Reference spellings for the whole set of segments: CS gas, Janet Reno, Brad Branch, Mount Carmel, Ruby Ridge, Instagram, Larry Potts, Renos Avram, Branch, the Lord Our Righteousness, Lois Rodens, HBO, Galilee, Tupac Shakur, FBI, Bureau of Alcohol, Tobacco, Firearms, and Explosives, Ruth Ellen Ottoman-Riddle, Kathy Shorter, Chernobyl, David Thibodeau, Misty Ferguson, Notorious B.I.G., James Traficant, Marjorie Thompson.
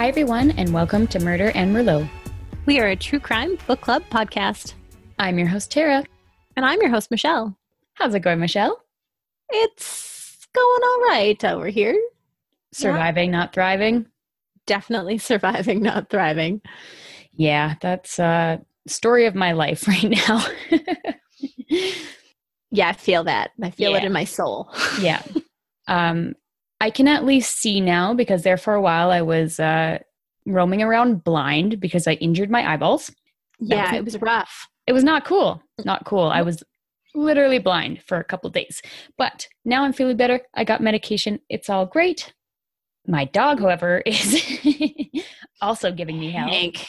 Hi, everyone, and welcome to Murder and Merlot. We are a true crime book club podcast. I'm your host, Tara. And I'm your host, Michelle. How's it going, Michelle? It's going all right over here. Surviving, not thriving? Definitely surviving, not thriving. Yeah, that's a story of my life right now. Yeah, I feel that. I feel it in my soul. Yeah. I can at least see now, because there for a while I was roaming around blind because I injured my eyeballs. Yeah, it was rough. It was not cool. Not cool. I was literally blind for a couple of days. But now I'm feeling better. I got medication. It's all great. My dog, however, is also giving me hell. Hank.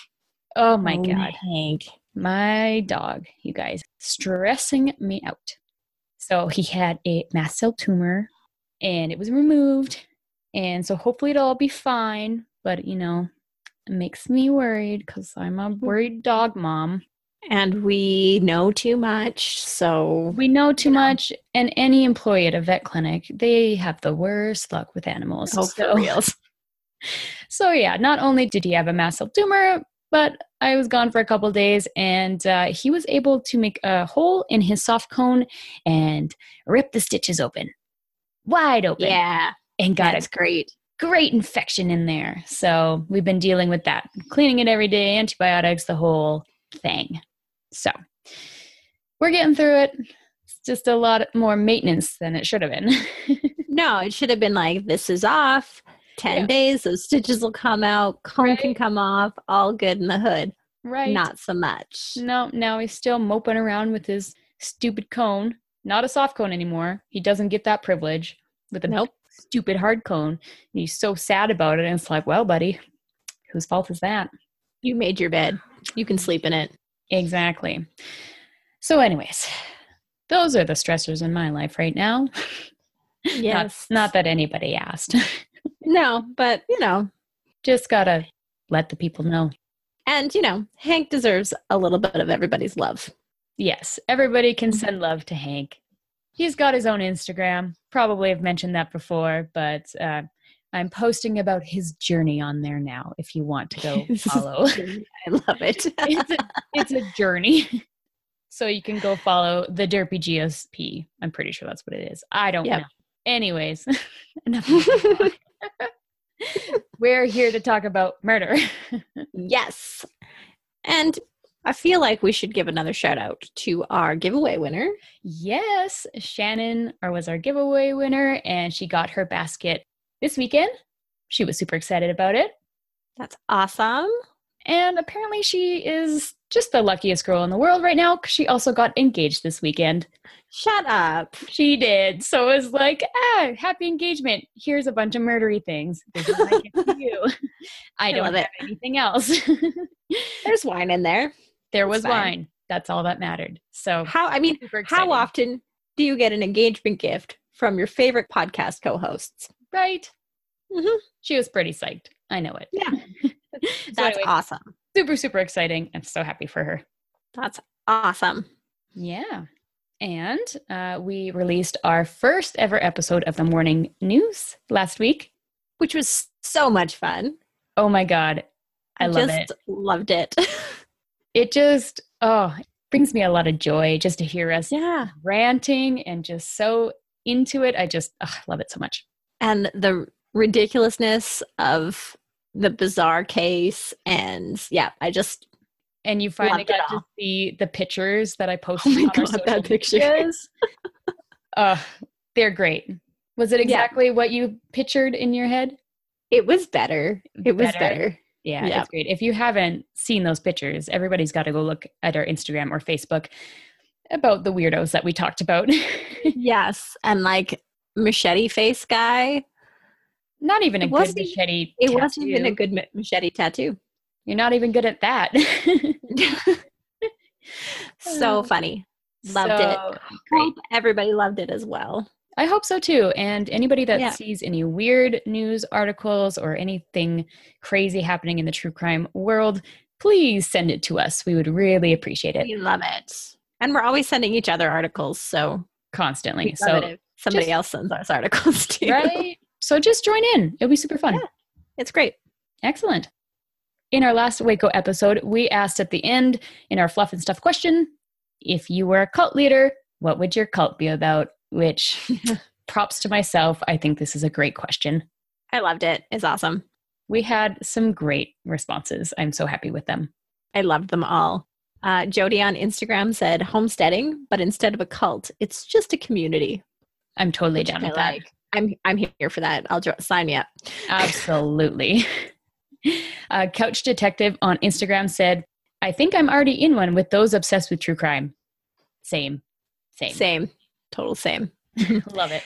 Oh, my God. Hank. My dog, you guys. Stressing me out. So he had a mast cell tumor. And it was removed. And so hopefully it'll all be fine. But, you know, it makes me worried because I'm a worried dog mom. And we know too much. So we know too much. And any employee at a vet clinic, they have the worst luck with animals. Oh, for reals. So, yeah, not only did he have a mast cell tumor, but I was gone for a couple of days, and he was able to make a hole in his soft cone and rip the stitches open. Wide open. Yeah. And got a great infection in there. So we've been dealing with that. Cleaning it every day, antibiotics, the whole thing. So we're getting through it. It's just a lot more maintenance than it should have been. No, it should have been like, this is off. 10 days, those stitches will come out. Cone can come off. All good in the hood. Right. Not so much. No, now he's still moping around with his stupid cone. Not a soft cone anymore. He doesn't get that privilege with a stupid hard cone. And he's so sad about it. And it's like, well, buddy, whose fault is that? You made your bed. You can sleep in it. Exactly. So anyways, those are the stressors in my life right now. Yes. Not that anybody asked. No, but, you know. Just got to let the people know. And, you know, Hank deserves a little bit of everybody's love. Yes, everybody can send love to Hank. He's got his own Instagram. Probably I've mentioned that before, but I'm posting about his journey on there now if you want to go follow. I love it. It's a journey. So you can go follow the Derpy GSP. I'm pretty sure that's what it is. I don't know. Anyways, enough. We're here to talk about murder. Yes. And I feel like we should give another shout out to our giveaway winner. Yes, Shannon was our giveaway winner, and she got her basket this weekend. She was super excited about it. That's awesome. And apparently she is just the luckiest girl in the world right now because she also got engaged this weekend. Shut up. She did. So it was like, happy engagement. Here's a bunch of murdery things. This is what I get to you. I don't have anything else. There's wine in there. There was wine. That's all that mattered. So how often do you get an engagement gift from your favorite podcast co-hosts? Right. Mm-hmm. She was pretty psyched. I know it. Yeah. So that's awesome. Super, super exciting. I'm so happy for her. That's awesome. Yeah. And we released our first ever episode of the Morning News last week. Which was so much fun. Oh my God. I love it. Just loved it. It just, brings me a lot of joy just to hear us ranting and just so into it. I just love it so much. And the ridiculousness of the bizarre case. And and you finally got to see the pictures that I posted. Oh my God, that picture. They're great. Was it exactly what you pictured in your head? It was better. It was better. Yeah, it's great. If you haven't seen those pictures, everybody's got to go look at our Instagram or Facebook about the weirdos that we talked about. Yes. And like machete face guy. Not even a good machete tattoo. It wasn't even a good machete tattoo. You're not even good at that. So funny. Loved it. Great. Hope everybody loved it as well. I hope so too. And anybody that sees any weird news articles or anything crazy happening in the true crime world, please send it to us. We would really appreciate it. We love it. And we're always sending each other articles. So constantly. So if somebody else sends us articles too. Right? So just join in. It'll be super fun. Yeah, it's great. Excellent. In our last Waco episode, we asked at the end in our fluff and stuff question, if you were a cult leader, what would your cult be about? Which props to myself. I think this is a great question. I loved it. It's awesome. We had some great responses. I'm so happy with them. I loved them all. Jody on Instagram said homesteading, but instead of a cult, it's just a community. I'm totally down with that. I'm here for that. I'll sign me up. Absolutely. Couch Detective on Instagram said, I think I'm already in one with those obsessed with true crime. Same. Total same. Love it.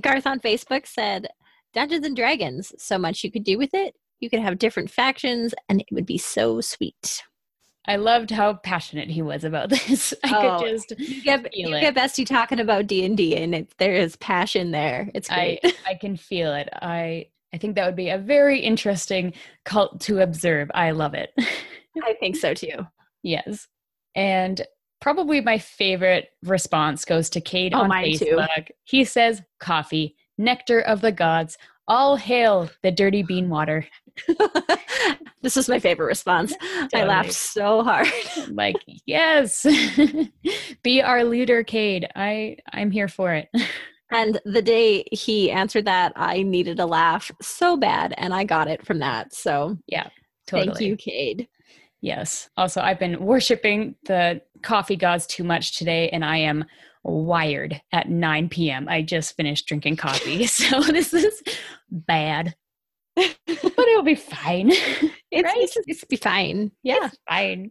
Garth on Facebook said, Dungeons and Dragons, so much you could do with it. You could have different factions and it would be so sweet. I loved how passionate he was about this. You get Bestie talking about D&D and there is passion there. It's great. I can feel it. I think that would be a very interesting cult to observe. I love it. I think so too. Yes. And probably my favorite response goes to Cade on Facebook. Too. He says, coffee, nectar of the gods, all hail the dirty bean water. This is my favorite response. Totally. I laughed so hard. Like, yes, be our leader, Cade. I'm here for it. And the day he answered that, I needed a laugh so bad, and I got it from that. So yeah, totally. Thank you, Cade. Yes. Also, I've been worshiping the coffee gods too much today, and I am wired at 9 p.m. I just finished drinking coffee, so this is bad. But it'll be fine. It's be fine. Yeah, it's fine.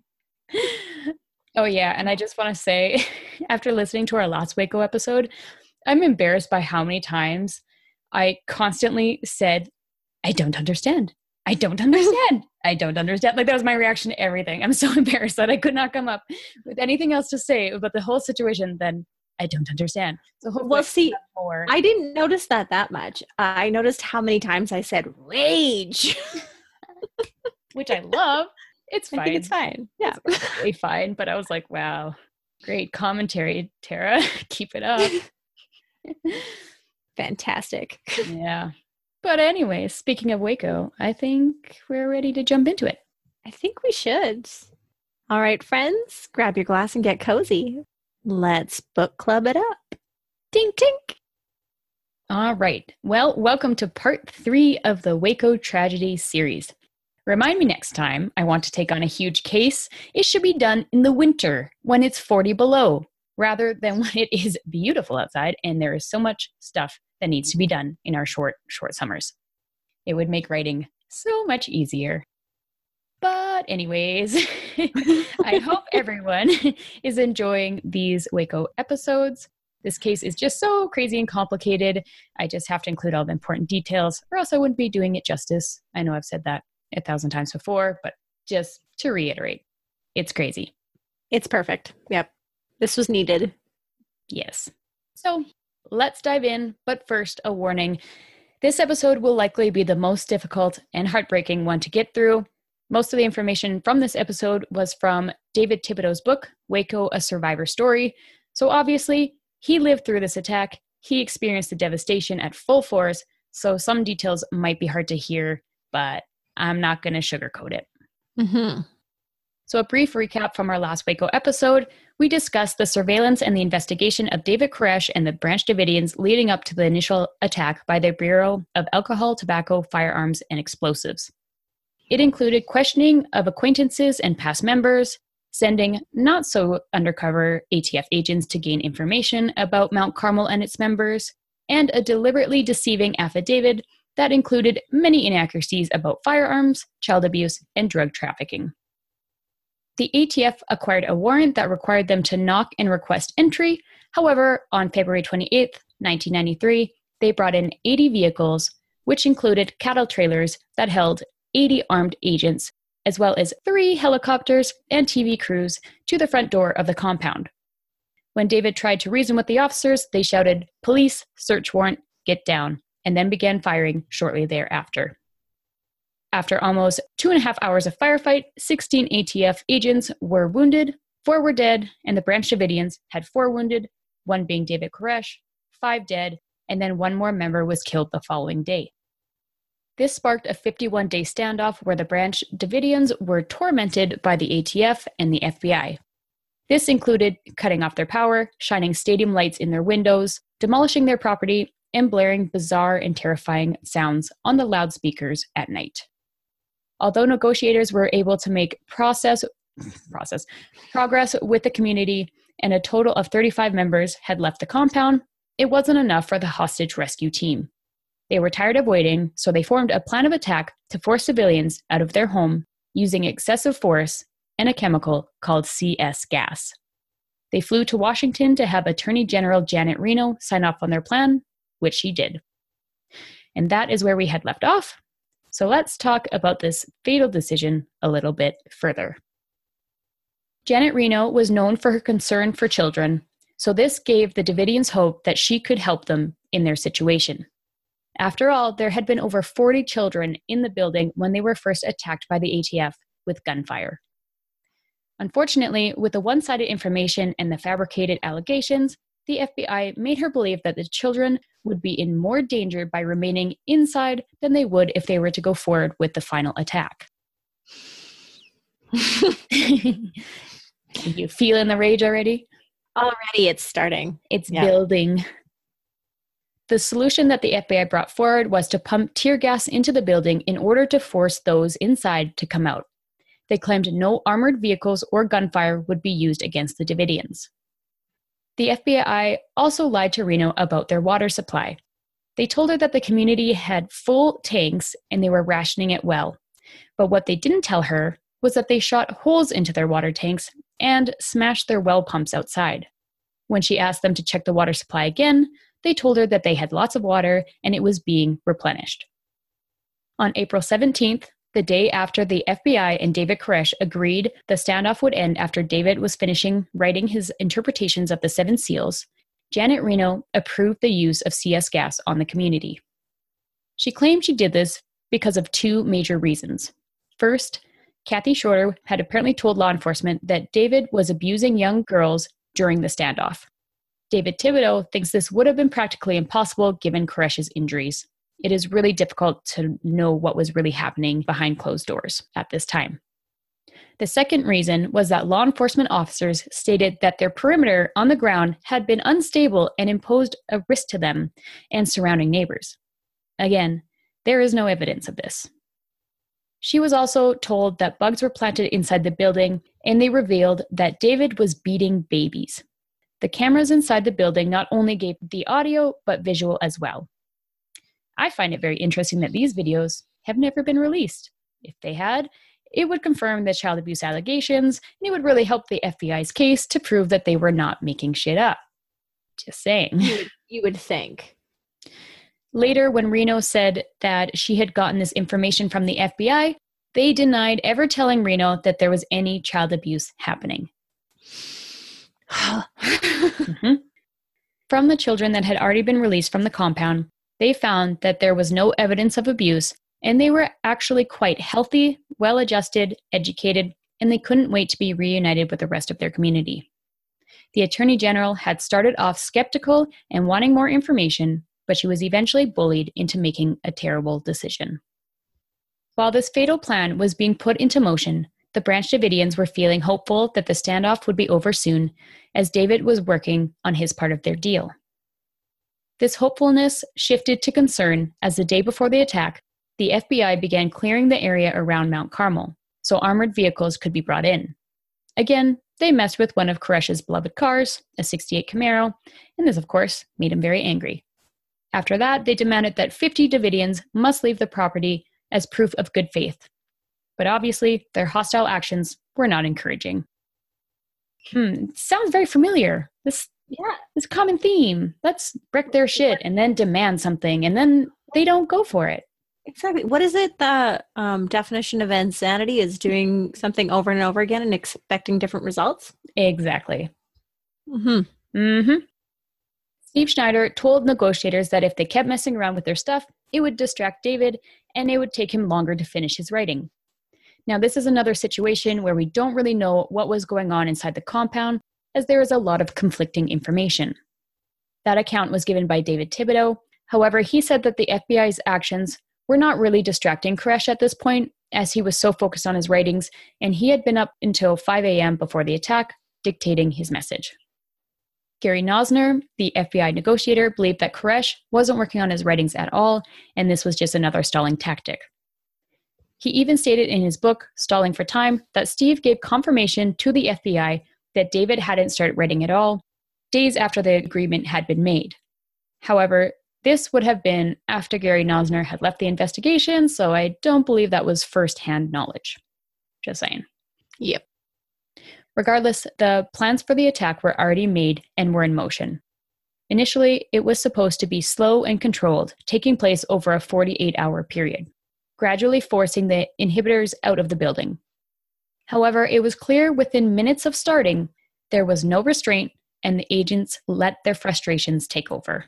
Oh, yeah. And I just want to say, after listening to our last Waco episode, I'm embarrassed by how many times I constantly said, I don't understand. I don't understand. I don't understand. Like, that was my reaction to everything. I'm so embarrassed that I could not come up with anything else to say about the whole situation than I don't understand. So we'll see. More. I didn't notice that much. I noticed how many times I said rage, which I love. It's fine. I think it's fine. Yeah. It's perfectly fine. But I was like, wow, great commentary, Tara. Keep it up. Fantastic. Yeah. But anyway, speaking of Waco, I think we're ready to jump into it. I think we should. All right, friends, grab your glass and get cozy. Let's book club it up. Tink, tink. All right. Well, welcome to part 3 of the Waco Tragedy series. Remind me next time I want to take on a huge case, it should be done in the winter when it's 40 below, rather than when it is beautiful outside and there is so much stuff that needs to be done in our short summers. It would make writing so much easier. But anyways, I hope everyone is enjoying these Waco episodes. This case is just so crazy and complicated. I just have to include all the important details or else I wouldn't be doing it justice. I know I've said that 1,000 times before, but just to reiterate, it's crazy. It's perfect. Yep. This was needed. Yes. So let's dive in, but first, a warning. This episode will likely be the most difficult and heartbreaking one to get through. Most of the information from this episode was from David Thibodeau's book, Waco, A Survivor Story. So obviously, he lived through this attack. He experienced the devastation at full force, so some details might be hard to hear, but I'm not going to sugarcoat it. Mm-hmm. So a brief recap from our last Waco episode. We discussed the surveillance and the investigation of David Koresh and the Branch Davidians leading up to the initial attack by the Bureau of Alcohol, Tobacco, Firearms, and Explosives. It included questioning of acquaintances and past members, sending not-so-undercover ATF agents to gain information about Mount Carmel and its members, and a deliberately deceiving affidavit that included many inaccuracies about firearms, child abuse, and drug trafficking. The ATF acquired a warrant that required them to knock and request entry. However, on February 28, 1993, they brought in 80 vehicles, which included cattle trailers that held 80 armed agents, as well as 3 helicopters and TV crews to the front door of the compound. When David tried to reason with the officers, they shouted, "Police, search warrant, get down," and then began firing shortly thereafter. After almost 2.5 hours of firefight, 16 ATF agents were wounded, 4 were dead, and the Branch Davidians had 4 wounded, 1 being David Koresh, 5 dead, and then 1 more member was killed the following day. This sparked a 51-day standoff where the Branch Davidians were tormented by the ATF and the FBI. This included cutting off their power, shining stadium lights in their windows, demolishing their property, and blaring bizarre and terrifying sounds on the loudspeakers at night. Although negotiators were able to make progress with the community, and a total of 35 members had left the compound, it wasn't enough for the hostage rescue team. They were tired of waiting, so they formed a plan of attack to force civilians out of their home using excessive force and a chemical called CS gas. They flew to Washington to have Attorney General Janet Reno sign off on their plan, which she did. And that is where we had left off. So let's talk about this fatal decision a little bit further. Janet Reno was known for her concern for children, so this gave the Davidians hope that she could help them in their situation. After all, there had been over 40 children in the building when they were first attacked by the ATF with gunfire. Unfortunately, with the one-sided information and the fabricated allegations, the FBI made her believe that the children would be in more danger by remaining inside than they would if they were to go forward with the final attack. You feeling the rage already? Already it's starting. It's building. The solution that the FBI brought forward was to pump tear gas into the building in order to force those inside to come out. They claimed no armored vehicles or gunfire would be used against the Davidians. The FBI also lied to Reno about their water supply. They told her that the community had full tanks and they were rationing it well. But what they didn't tell her was that they shot holes into their water tanks and smashed their well pumps outside. When she asked them to check the water supply again, they told her that they had lots of water and it was being replenished. On April 17th, the day after the FBI and David Koresh agreed the standoff would end after David was finishing writing his interpretations of the Seven Seals, Janet Reno approved the use of CS gas on the community. She claimed she did this because of two major reasons. First, Kathy Shorter had apparently told law enforcement that David was abusing young girls during the standoff. David Thibodeau thinks this would have been practically impossible given Koresh's injuries. It is really difficult to know what was really happening behind closed doors at this time. The second reason was that law enforcement officers stated that their perimeter on the ground had been unstable and imposed a risk to them and surrounding neighbors. Again, there is no evidence of this. She was also told that bugs were planted inside the building, and they revealed that David was beating babies. The cameras inside the building not only gave the audio, but visual as well. I find it very interesting that these videos have never been released. If they had, it would confirm the child abuse allegations, and it would really help the FBI's case to prove that they were not making shit up. Just saying. You would think. Later, when Reno said that she had gotten this information from the FBI, they denied ever telling Reno that there was any child abuse happening. Mm-hmm. From the children that had already been released from the compound, they found that there was no evidence of abuse, and they were actually quite healthy, well-adjusted, educated, and they couldn't wait to be reunited with the rest of their community. The Attorney General had started off skeptical and wanting more information, but she was eventually bullied into making a terrible decision. While this fatal plan was being put into motion, the Branch Davidians were feeling hopeful that the standoff would be over soon, as David was working on his part of their deal. This hopefulness shifted to concern as the day before the attack, the FBI began clearing the area around Mount Carmel, so armored vehicles could be brought in. Again, they messed with one of Koresh's beloved cars, a '68 Camaro, and this, of course, made him very angry. After that, they demanded that 50 Davidians must leave the property as proof of good faith. But obviously, their hostile actions were not encouraging. Sounds very familiar. This common theme. Let's wreck their shit and then demand something, and then they don't go for it. Exactly. What is it? The definition of insanity is doing something over and over again and expecting different results? Exactly. Steve Schneider told negotiators that if they kept messing around with their stuff, it would distract David, and it would take him longer to finish his writing. Now, this is another situation where we don't really know what was going on inside the compound, as there is a lot of conflicting information. That account was given by David Thibodeau. However, he said that the FBI's actions were not really distracting Koresh at this point, as he was so focused on his writings, and he had been up until 5 a.m. before the attack, dictating his message. Gary Nosner, the FBI negotiator, believed that Koresh wasn't working on his writings at all, and this was just another stalling tactic. He even stated in his book, Stalling for Time, that Steve gave confirmation to the FBI that David hadn't started writing at all, days after the agreement had been made. However, this would have been after Gary Nosner had left the investigation, so I don't believe that was firsthand knowledge. Just saying. Yep. Regardless, the plans for the attack were already made and were in motion. Initially, it was supposed to be slow and controlled, taking place over a 48-hour period, gradually forcing the inhibitors out of the building. However, it was clear within minutes of starting, there was no restraint, and the agents let their frustrations take over.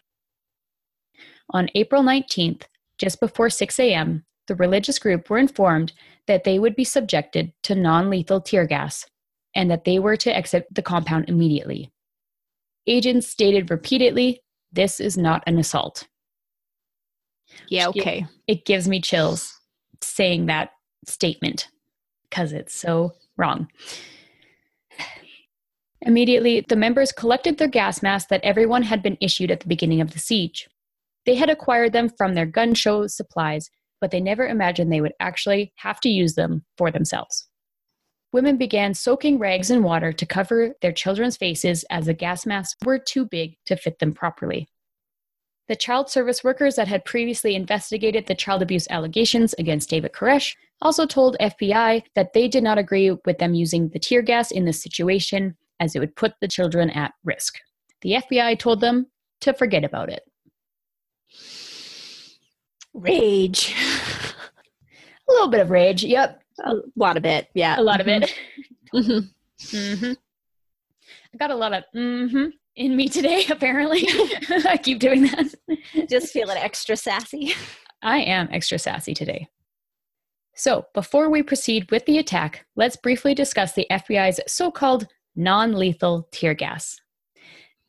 On April 19th, just before 6 a.m., the religious group were informed that they would be subjected to non-lethal tear gas and that they were to exit the compound immediately. Agents stated repeatedly, "This is not an assault." Yeah, okay. It gives me chills saying that statement because it's so wrong. Immediately, the members collected their gas masks that everyone had been issued at the beginning of the siege. They had acquired them from their gun show supplies, but they never imagined they would actually have to use them for themselves. Women began soaking rags in water to cover their children's faces as the gas masks were too big to fit them properly. The child service workers that had previously investigated the child abuse allegations against David Koresh also told FBI that they did not agree with them using the tear gas in this situation, as it would put the children at risk. The FBI told them to forget about it. Rage. A little bit of rage, yep. A lot of it, yeah. A lot of it. Mm-hmm. Mm-hmm. I got a lot of mm-hmm in me today, apparently. I keep doing that. Just feeling extra sassy. I am extra sassy today. So, before we proceed with the attack, let's briefly discuss the FBI's so-called non-lethal tear gas.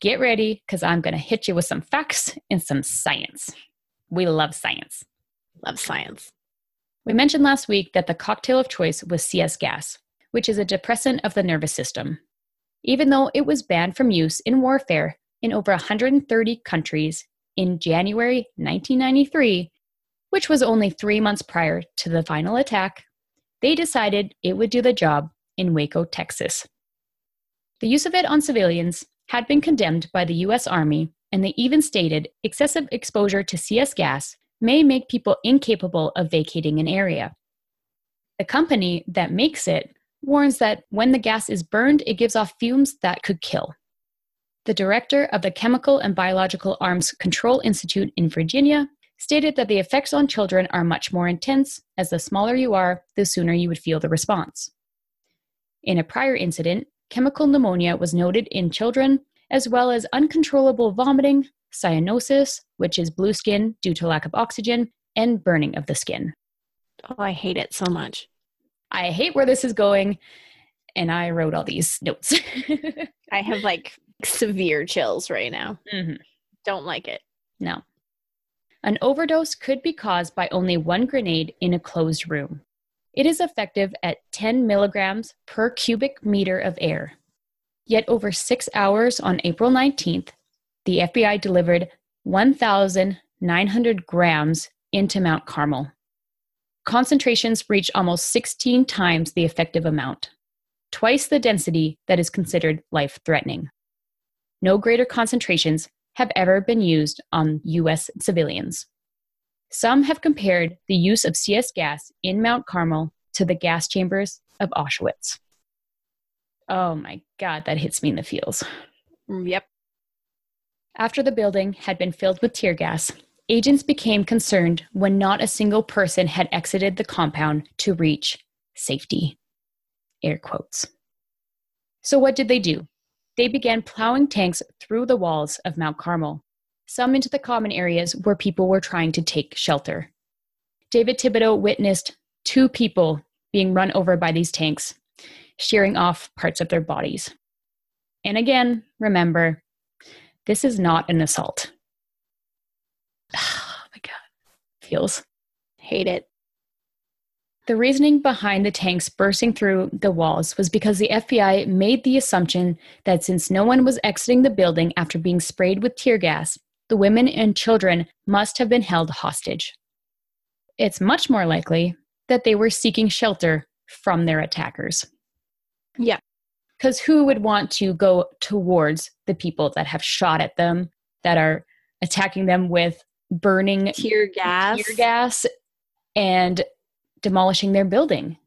Get ready, because I'm going to hit you with some facts and some science. We love science. Love science. We mentioned last week that the cocktail of choice was CS gas, which is a depressant of the nervous system. Even though it was banned from use in warfare in over 130 countries in January 1993, which was only 3 months prior to the final attack, they decided it would do the job in Waco, Texas. The use of it on civilians had been condemned by the U.S. Army, and they even stated excessive exposure to CS gas may make people incapable of vacating an area. The company that makes it warns that when the gas is burned, it gives off fumes that could kill. The director of the Chemical and Biological Arms Control Institute in Virginia stated that the effects on children are much more intense, as the smaller you are, the sooner you would feel the response. In a prior incident, chemical pneumonia was noted in children, as well as uncontrollable vomiting, cyanosis, which is blue skin due to lack of oxygen, and burning of the skin. Oh, I hate it so much. I hate where this is going, and I wrote all these notes. I have, like, severe chills right now. Mm-hmm. Don't like it. No. An overdose could be caused by only one grenade in a closed room. It is effective at 10 milligrams per cubic meter of air. Yet over 6 hours on April 19th, the FBI delivered 1,900 grams into Mount Carmel. Concentrations reached almost 16 times the effective amount, twice the density that is considered life-threatening. No greater concentrations have ever been used on U.S. civilians. Some have compared the use of CS gas in Mount Carmel to the gas chambers of Auschwitz. Oh my God, that hits me in the feels. Yep. After the building had been filled with tear gas, agents became concerned when not a single person had exited the compound to reach safety. Air quotes. So what did they do? They began plowing tanks through the walls of Mount Carmel, some into the common areas where people were trying to take shelter. David Thibodeau witnessed 2 people being run over by these tanks, shearing off parts of their bodies. And again, remember, this is not an assault. Oh my God. Feels. Hate it. The reasoning behind the tanks bursting through the walls was because the FBI made the assumption that since no one was exiting the building after being sprayed with tear gas, the women and children must have been held hostage. It's much more likely that they were seeking shelter from their attackers. Yeah. Because who would want to go towards the people that have shot at them, that are attacking them with burning tear gas and demolishing their building?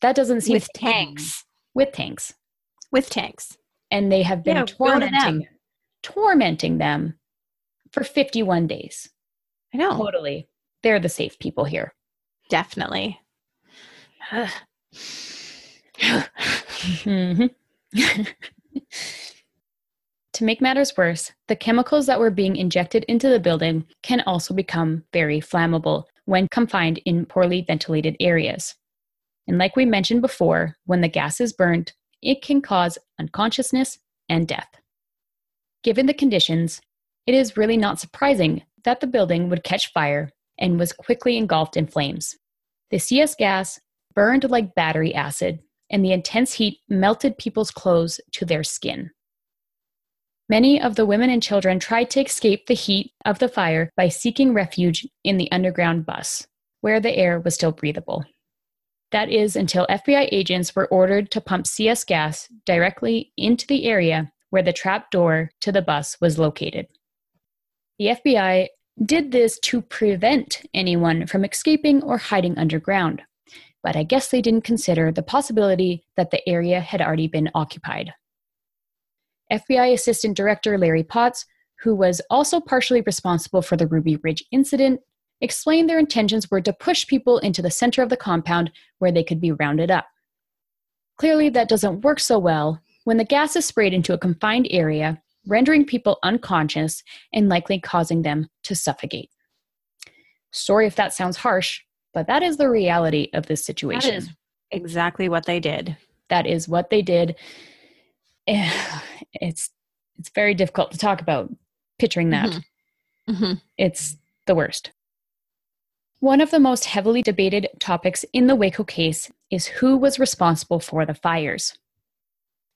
That doesn't seem with tanks, and they have been tormenting them for 51 days. I know. Totally. They're the safe people here. Definitely. Mm-hmm. To make matters worse, the chemicals that were being injected into the building can also become very flammable when confined in poorly ventilated areas. And like we mentioned before, when the gas is burnt, it can cause unconsciousness and death. Given the conditions, it is really not surprising that the building would catch fire and was quickly engulfed in flames. The CS gas burned like battery acid, and the intense heat melted people's clothes to their skin. Many of the women and children tried to escape the heat of the fire by seeking refuge in the underground bus, where the air was still breathable. That is until FBI agents were ordered to pump CS gas directly into the area where the trap door to the bus was located. The FBI did this to prevent anyone from escaping or hiding underground, but I guess they didn't consider the possibility that the area had already been occupied. FBI Assistant Director Larry Potts, who was also partially responsible for the Ruby Ridge incident, explained their intentions were to push people into the center of the compound where they could be rounded up. Clearly, that doesn't work so well when the gas is sprayed into a confined area, rendering people unconscious and likely causing them to suffocate. Sorry if that sounds harsh, but that is the reality of this situation. That is exactly what they did. That is what they did. It's very difficult to talk about picturing that. Mm-hmm. Mm-hmm. It's the worst. One of the most heavily debated topics in the Waco case is who was responsible for the fires.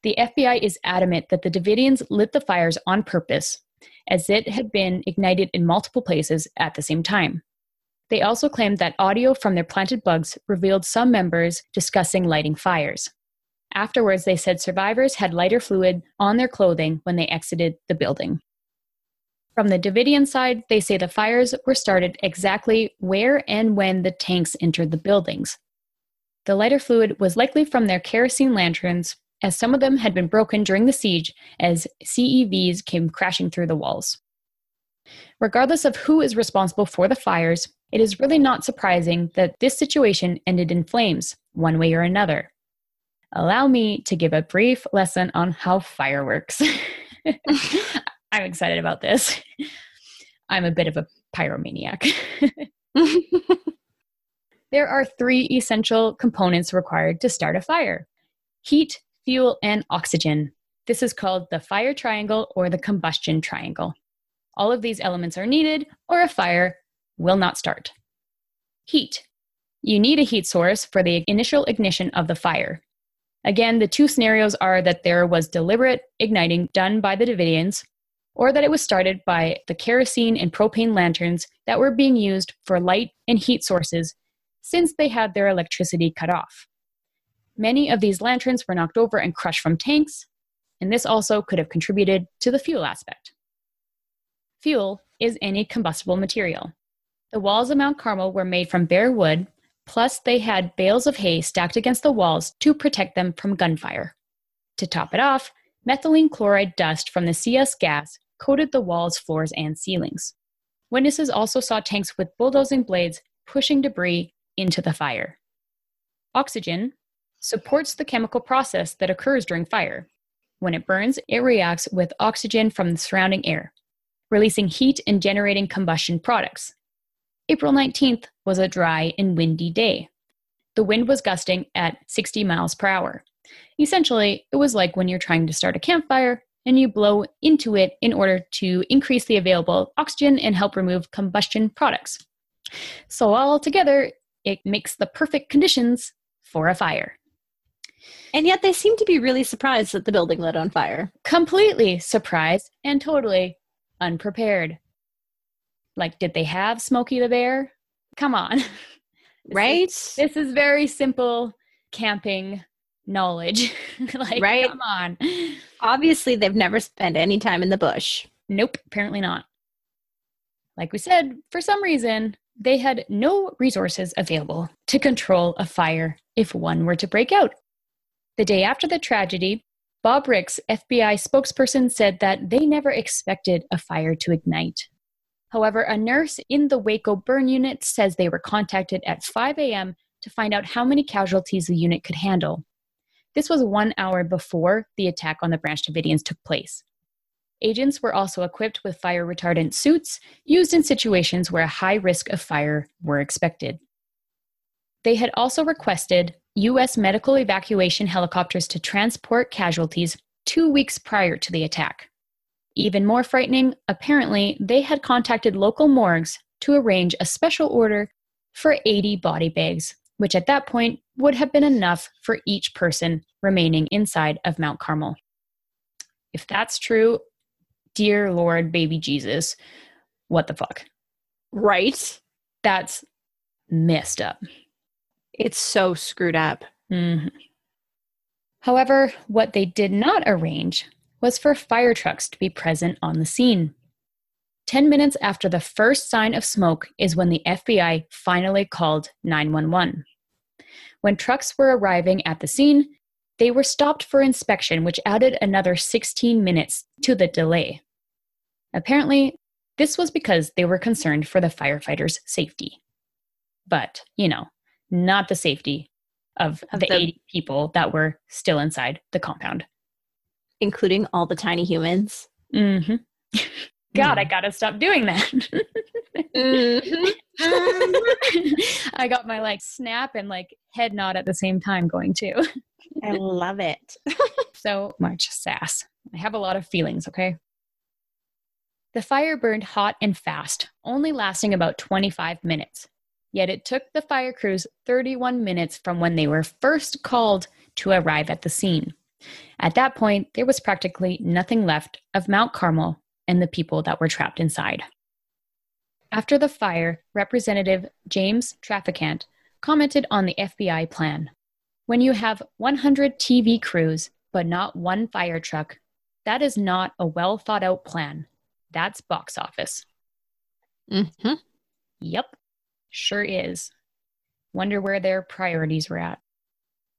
The FBI is adamant that the Davidians lit the fires on purpose, as it had been ignited in multiple places at the same time. They also claimed that audio from their planted bugs revealed some members discussing lighting fires. Afterwards, they said survivors had lighter fluid on their clothing when they exited the building. From the Davidian side, they say the fires were started exactly where and when the tanks entered the buildings. The lighter fluid was likely from their kerosene lanterns, as some of them had been broken during the siege as CEVs came crashing through the walls. Regardless of who is responsible for the fires, it is really not surprising that this situation ended in flames, one way or another. Allow me to give a brief lesson on how fireworks. I'm excited about this. I'm a bit of a pyromaniac. There are three essential components required to start a fire: heat, fuel, and oxygen. This is called the fire triangle or the combustion triangle. All of these elements are needed, or a fire will not start. Heat. You need a heat source for the initial ignition of the fire. Again, the two scenarios are that there was deliberate igniting done by the Davidians, or that it was started by the kerosene and propane lanterns that were being used for light and heat sources since they had their electricity cut off. Many of these lanterns were knocked over and crushed from tanks, and this also could have contributed to the fuel aspect. Fuel is any combustible material. The walls of Mount Carmel were made from bare wood, plus they had bales of hay stacked against the walls to protect them from gunfire. To top it off, methylene chloride dust from the CS gas coated the walls, floors, and ceilings. Witnesses also saw tanks with bulldozing blades pushing debris into the fire. Oxygen supports the chemical process that occurs during fire. When it burns, it reacts with oxygen from the surrounding air, releasing heat and generating combustion products. April 19th was a dry and windy day. The wind was gusting at 60 miles per hour. Essentially, it was like when you're trying to start a campfire and you blow into it in order to increase the available oxygen and help remove combustion products. So altogether, it makes the perfect conditions for a fire. And yet they seem to be really surprised that the building lit on fire. Completely surprised and totally unprepared. Like, did they have Smokey the Bear? Come on. Right? This is very simple camping knowledge. Like, right? Come on. Obviously, they've never spent any time in the bush. Nope, apparently not. Like we said, for some reason, they had no resources available to control a fire if one were to break out. The day after the tragedy, Bob Ricks, FBI spokesperson, said that they never expected a fire to ignite. However, a nurse in the Waco burn unit says they were contacted at 5 a.m. to find out how many casualties the unit could handle. This was 1 hour before the attack on the Branch Davidians took place. Agents were also equipped with fire retardant suits used in situations where a high risk of fire were expected. They had also requested U.S. medical evacuation helicopters to transport casualties 2 weeks prior to the attack. Even more frightening, apparently, they had contacted local morgues to arrange a special order for 80 body bags, which at that point would have been enough for each person remaining inside of Mount Carmel. If that's true, dear Lord, baby Jesus, what the fuck? Right? That's messed up. It's so screwed up. Mm-hmm. However, what they did not arrange was for fire trucks to be present on the scene. 10 minutes after the first sign of smoke is when the FBI finally called 911. When trucks were arriving at the scene, they were stopped for inspection, which added another 16 minutes to the delay. Apparently, this was because they were concerned for the firefighters' safety. But, you know, not the safety of the 80 people that were still inside the compound. Including all the tiny humans. Mm-hmm. God, I gotta stop doing that. Mm-hmm. I got my snap and head nod at the same time going too. I love it. So much sass. I have a lot of feelings, okay? The fire burned hot and fast, only lasting about 25 minutes. Yet it took the fire crews 31 minutes from when they were first called to arrive at the scene. At that point, there was practically nothing left of Mount Carmel and the people that were trapped inside. After the fire, Representative James Traficant commented on the FBI plan. When you have 100 TV crews, but not one fire truck, that is not a well-thought-out plan. That's box office. Mm-hmm. Yep, sure is. Wonder where their priorities were at.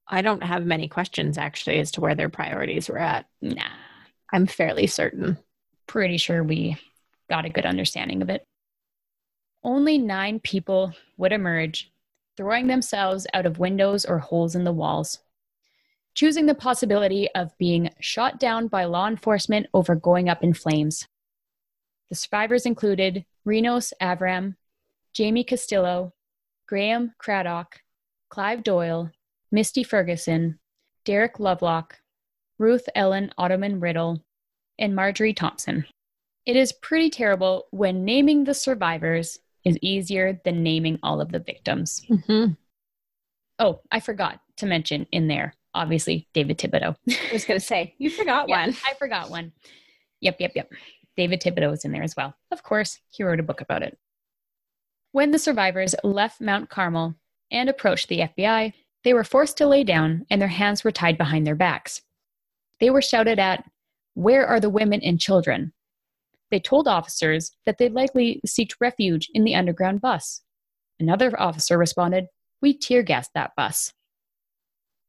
I don't have many questions, actually, as to where their priorities were at. Nah. I'm fairly certain. Pretty sure we got a good understanding of it. Only 9 people would emerge, throwing themselves out of windows or holes in the walls, choosing the possibility of being shot down by law enforcement over going up in flames. The survivors included Renos Avram, Jamie Castillo, Graham Craddock, Clive Doyle, Misty Ferguson, Derek Lovelock, Ruth Ellen Ottoman-Riddle, and Marjorie Thompson. It is pretty terrible when naming the survivors is easier than naming all of the victims. Mm-hmm. Oh, I forgot to mention in there, obviously, David Thibodeau. I was going to say, you forgot one. I forgot one. Yep. David Thibodeau was in there as well. Of course, he wrote a book about it. When the survivors left Mount Carmel and approached the FBI, they were forced to lay down, and their hands were tied behind their backs. They were shouted at, "Where are the women and children?" They told officers that they'd likely seek refuge in the underground bus. Another officer responded, "We tear gassed that bus."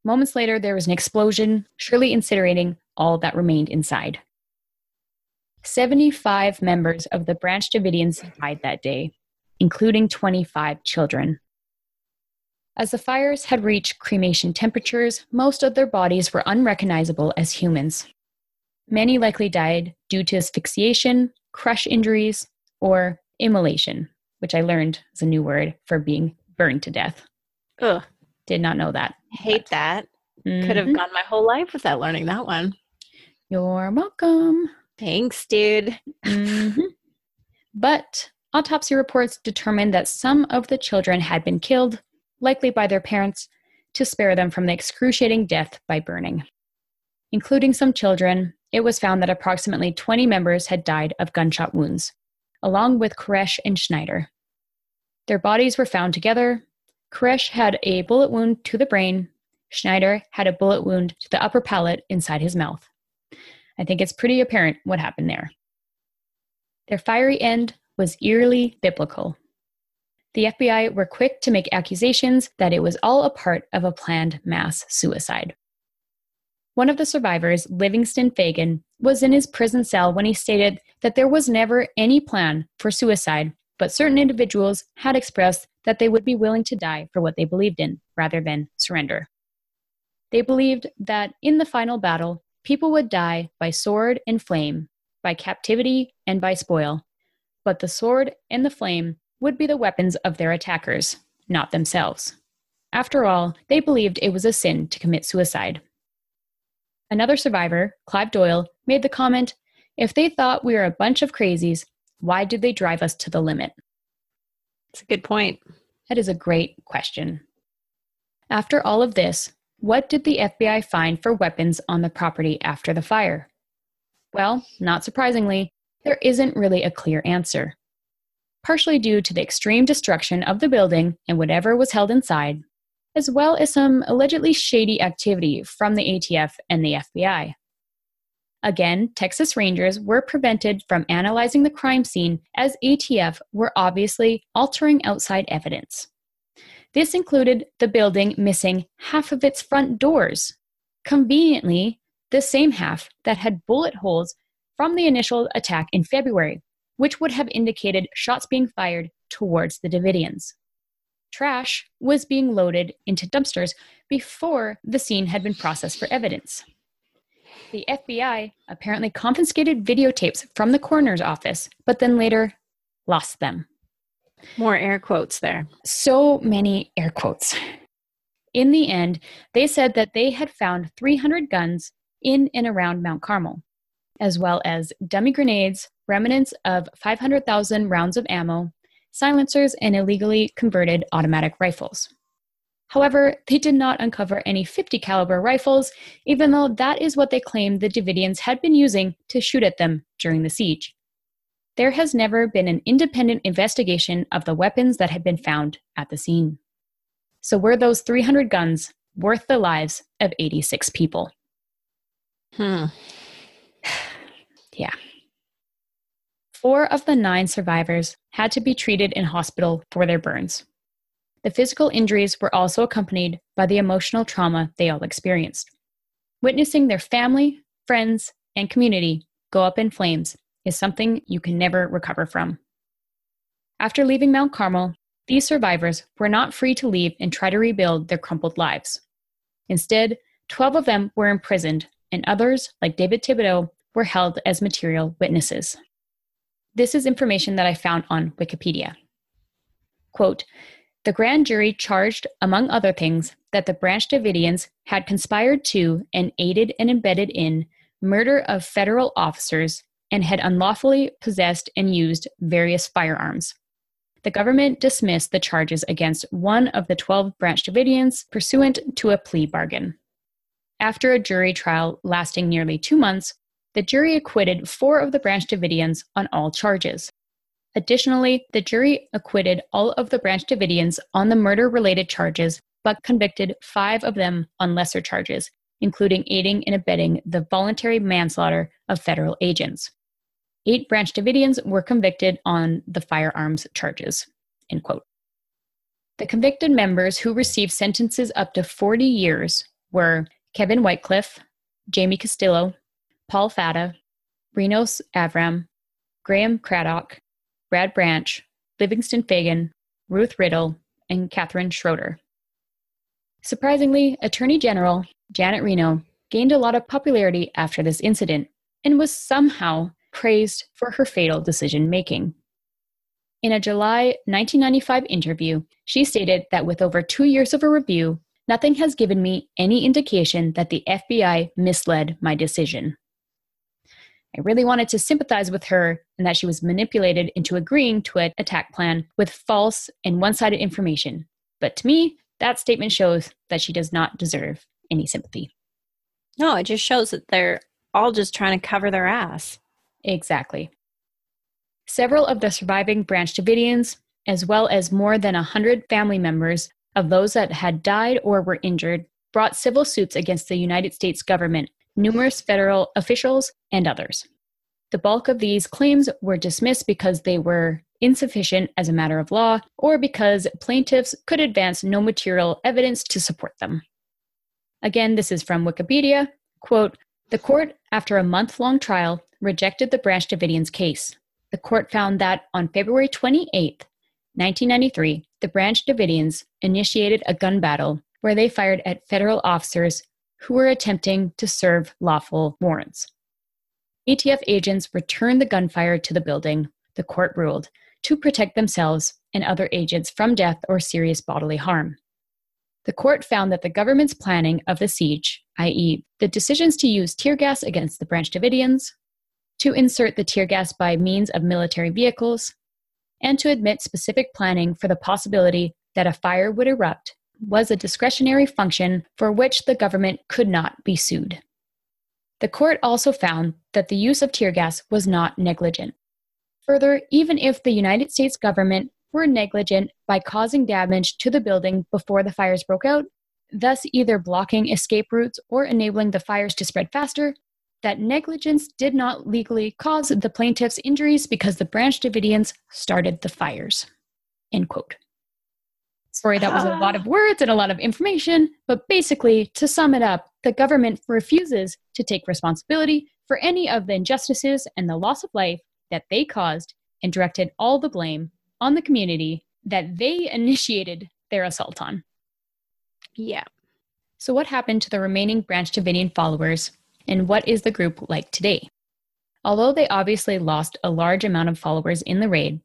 Moments later, there was an explosion, surely incinerating all that remained inside. 75 members of the Branch Davidians died that day, including 25 children. As the fires had reached cremation temperatures, most of their bodies were unrecognizable as humans. Many likely died due to asphyxiation, crush injuries, or immolation, which I learned is a new word for being burned to death. Ugh. Did not know that. Hate that. Mm-hmm. Could have gone my whole life without learning that one. You're welcome. Thanks, dude. Mm-hmm. But autopsy reports determined that some of the children had been killed, likely by their parents, to spare them from the excruciating death by burning. Including some children, it was found that approximately 20 members had died of gunshot wounds, along with Koresh and Schneider. Their bodies were found together. Koresh had a bullet wound to the brain. Schneider had a bullet wound to the upper palate inside his mouth. I think it's pretty apparent what happened there. Their fiery end was eerily biblical. The FBI were quick to make accusations that it was all a part of a planned mass suicide. One of the survivors, Livingston Fagan, was in his prison cell when he stated that there was never any plan for suicide, but certain individuals had expressed that they would be willing to die for what they believed in rather than surrender. They believed that in the final battle, people would die by sword and flame, by captivity and by spoil, but the sword and the flame would be the weapons of their attackers, not themselves. After all, they believed it was a sin to commit suicide. Another survivor, Clive Doyle, made the comment, "If they thought we were a bunch of crazies, why did they drive us to the limit?" That's a good point. That is a great question. After all of this, what did the FBI find for weapons on the property after the fire? Well, not surprisingly, there isn't really a clear answer. Partially due to the extreme destruction of the building and whatever was held inside, as well as some allegedly shady activity from the ATF and the FBI. Again, Texas Rangers were prevented from analyzing the crime scene as ATF were obviously altering outside evidence. This included the building missing half of its front doors, conveniently the same half that had bullet holes from the initial attack in February, which would have indicated shots being fired towards the Davidians. Trash was being loaded into dumpsters before the scene had been processed for evidence. The FBI apparently confiscated videotapes from the coroner's office, but then later lost them. More air quotes there. So many air quotes. In the end, they said that they had found 300 guns in and around Mount Carmel, as well as dummy grenades, remnants of 500,000 rounds of ammo, silencers, and illegally converted automatic rifles. However, they did not uncover any 50 caliber rifles, even though that is what they claimed the Davidians had been using to shoot at them during the siege. There has never been an independent investigation of the weapons that had been found at the scene. So were those 300 guns worth the lives of 86 people? Yeah. 4 of the 9 survivors had to be treated in hospital for their burns. The physical injuries were also accompanied by the emotional trauma they all experienced. Witnessing their family, friends, and community go up in flames is something you can never recover from. After leaving Mount Carmel, these survivors were not free to leave and try to rebuild their crumpled lives. Instead, 12 of them were imprisoned, and others, like David Thibodeau, were held as material witnesses. This is information that I found on Wikipedia. Quote, "The grand jury charged, among other things, that the Branch Davidians had conspired to and aided and abetted in murder of federal officers and had unlawfully possessed and used various firearms. The government dismissed the charges against one of the 12 Branch Davidians pursuant to a plea bargain. After a jury trial lasting nearly 2 months, the jury acquitted 4 of the Branch Davidians on all charges. Additionally, the jury acquitted all of the Branch Davidians on the murder-related charges, but convicted 5 of them on lesser charges, including aiding and abetting the voluntary manslaughter of federal agents. 8 Branch Davidians were convicted on the firearms charges." End quote. The convicted members who received sentences up to 40 years were Kevin Whitecliffe, Jamie Castillo, Paul Fata, Renos Avram, Graham Craddock, Brad Branch, Livingston Fagan, Ruth Riddle, and Katherine Schroeder. Surprisingly, Attorney General Janet Reno gained a lot of popularity after this incident and was somehow praised for her fatal decision-making. In a July 1995 interview, she stated that with over 2 years of a review, nothing has given me any indication that the FBI misled my decision. I really wanted to sympathize with her and that she was manipulated into agreeing to an attack plan with false and one-sided information. But to me, that statement shows that she does not deserve any sympathy. No, it just shows that they're all just trying to cover their ass. Exactly. Several of the surviving Branch Davidians, as well as more than 100 family members of those that had died or were injured, brought civil suits against the United States government, numerous federal officials, and others. The bulk of these claims were dismissed because they were insufficient as a matter of law or because plaintiffs could advance no material evidence to support them. Again, this is from Wikipedia. Quote, "The court, after a month-long trial, rejected the Branch Davidians case. The court found that on February 28, 1993, the Branch Davidians initiated a gun battle where they fired at federal officers who were attempting to serve lawful warrants. ATF agents returned the gunfire to the building, the court ruled, to protect themselves and other agents from death or serious bodily harm. The court found that the government's planning of the siege, i.e., the decisions to use tear gas against the Branch Davidians, to insert the tear gas by means of military vehicles, and to admit specific planning for the possibility that a fire would erupt, was a discretionary function for which the government could not be sued. The court also found that the use of tear gas was not negligent. Further, even if the United States government were negligent by causing damage to the building before the fires broke out, thus either blocking escape routes or enabling the fires to spread faster, that negligence did not legally cause the plaintiff's injuries because the Branch Davidians started the fires." End quote. Sorry, that was a lot of words and a lot of information, but basically, to sum it up, the government refuses to take responsibility for any of the injustices and the loss of life that they caused and directed all the blame on the community that they initiated their assault on. Yeah. So what happened to the remaining Branch Davidian followers, and what is the group like today? Although they obviously lost a large amount of followers in the raid,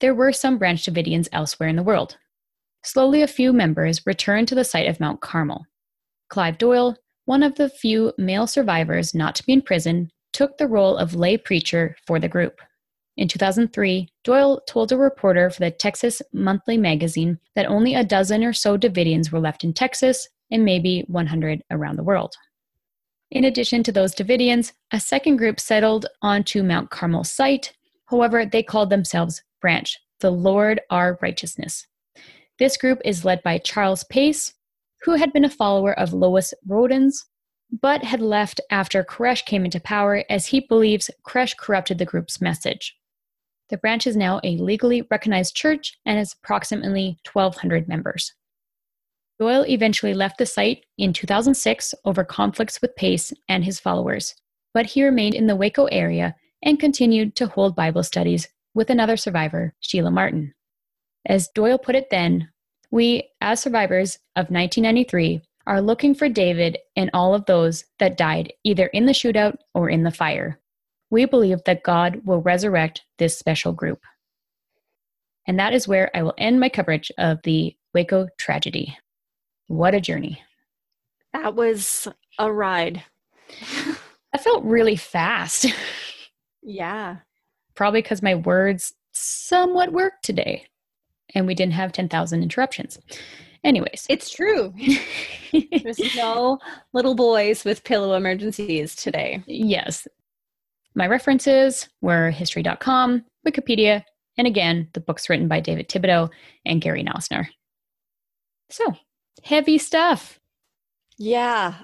there were some Branch Davidians elsewhere in the world. Slowly, a few members returned to the site of Mount Carmel. Clive Doyle, one of the few male survivors not to be in prison, took the role of lay preacher for the group. In 2003, Doyle told a reporter for the Texas Monthly magazine that only a dozen or so Davidians were left in Texas and maybe 100 around the world. In addition to those Davidians, a second group settled onto Mount Carmel's site. However, they called themselves Branch, the Lord Our Righteousness. This group is led by Charles Pace, who had been a follower of Lois Rodens, but had left after Koresh came into power, as he believes Koresh corrupted the group's message. The Branch is now a legally recognized church and has approximately 1,200 members. Doyle eventually left the site in 2006 over conflicts with Pace and his followers, but he remained in the Waco area and continued to hold Bible studies with another survivor, Sheila Martin. As Doyle put it then, "We, as survivors of 1993, are looking for David and all of those that died either in the shootout or in the fire. We believe that God will resurrect this special group." And that is where I will end my coverage of the Waco tragedy. What a journey. That was a ride. That felt really fast. Yeah. Probably because my words somewhat worked today. And we didn't have 10,000 interruptions. Anyways. It's true. There's no little boys with pillow emergencies today. Yes. My references were history.com, Wikipedia, and again, the books written by David Thibodeau and Gary Nosner. So, heavy stuff. Yeah,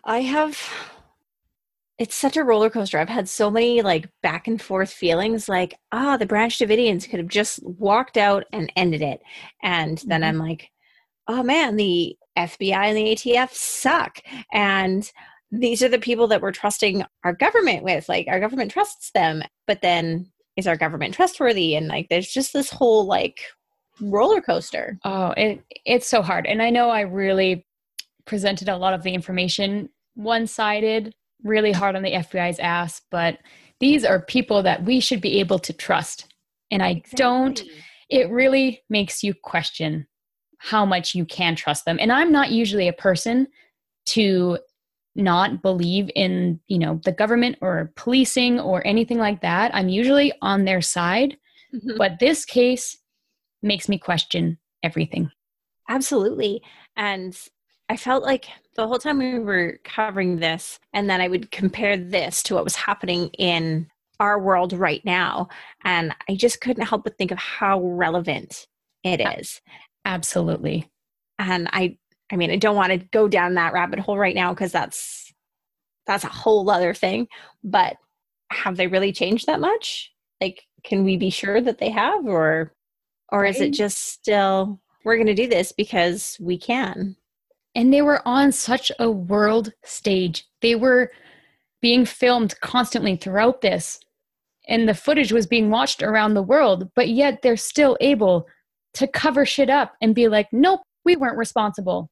it's such a roller coaster. I've had so many back and forth feelings the Branch Davidians could have just walked out and ended it. And then I'm oh man, the FBI and the ATF suck. And these are the people that we're trusting our government with. Our government trusts them. But then is our government trustworthy? And there's just this whole roller coaster. Oh, it's so hard. And I know I really presented a lot of the information one-sided, really hard on the FBI's ass, but these are people that we should be able to trust. And it really makes you question how much you can trust them. And I'm not usually a person to not believe in, you know, the government or policing or anything like that. I'm usually on their side, mm-hmm. but this case makes me question everything. Absolutely. And I felt like the whole time we were covering this, and then I would compare this to what was happening in our world right now. And I just couldn't help but think of how relevant it is. Absolutely. And I mean, I don't want to go down that rabbit hole right now because that's a whole other thing, but have they really changed that much? Like, can we be sure that they have, or right. Is it just still, we're going to do this because we can? And they were on such a world stage. They were being filmed constantly throughout this, and the footage was being watched around the world, but yet they're still able to cover shit up and be like, nope, we weren't responsible.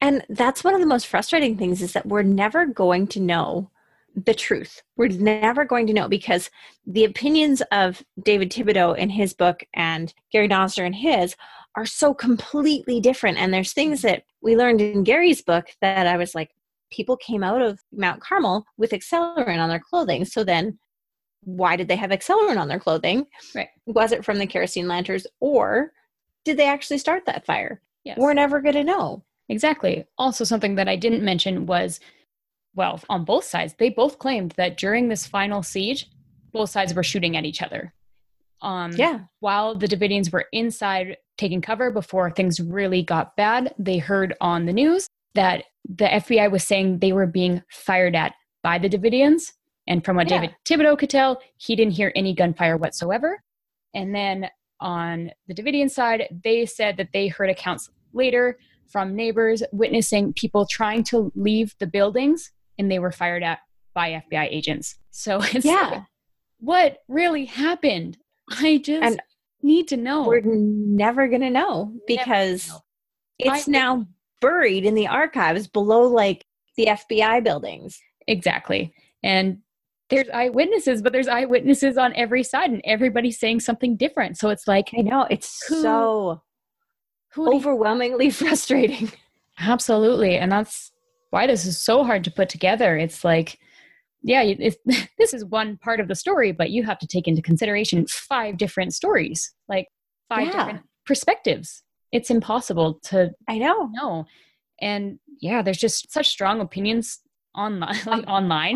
And that's one of the most frustrating things, is that we're never going to know the truth. We're never going to know, because the opinions of David Thibodeau in his book and Gary Nosner in his are so completely different. And there's things that we learned in Gary's book that I was like, people came out of Mount Carmel with accelerant on their clothing. So then why did they have accelerant on their clothing? Right. Was it from the kerosene lanterns, or did they actually start that fire? Yes. We're never going to know. Exactly. Also, something that I didn't mention was, well, on both sides, they both claimed that during this final siege, both sides were shooting at each other. While the Davidians were inside taking cover before things really got bad, they heard on the news that the FBI was saying they were being fired at by the Davidians. And from what David Thibodeau could tell, he didn't hear any gunfire whatsoever. And then on the Davidian side, they said that they heard accounts later from neighbors witnessing people trying to leave the buildings, and they were fired at by FBI agents. So it's like, what really happened? I just need to know. We're never going to know, because it's now buried in the archives below like the FBI buildings. Exactly. And there's eyewitnesses, but there's eyewitnesses on every side, and everybody's saying something different. So it's like, I know, it's so overwhelmingly frustrating. Absolutely. And that's why this is so hard to put together. It's like, this is one part of the story, but you have to take into consideration 5 different stories, like 5 different perspectives. It's impossible to know. And there's just such strong opinions online,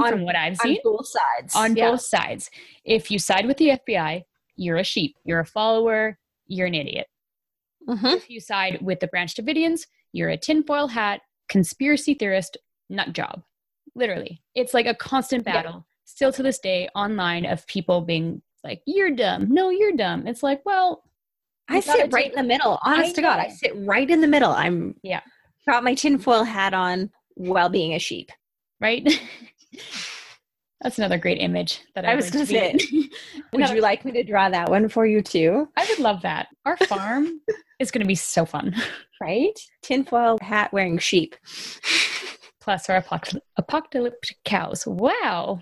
from what I've seen. On both sides. If you side with the FBI, you're a sheep. You're a follower. You're an idiot. Mm-hmm. If you side with the Branch Davidians, you're a tinfoil hat, conspiracy theorist, nut job. Literally. It's like a constant battle, still to this day, online, of people being like, you're dumb. No, you're dumb. It's like, well, I sit right in the middle. Honest to God, I sit right in the middle. I'm got my tinfoil hat on while being a sheep. Right? That's another great image that I was going to say. Would you like me to draw that one for you too? I would love that. Our farm is going to be so fun. Right? Tinfoil hat wearing sheep. Plus our apocalyptic cows. Wow.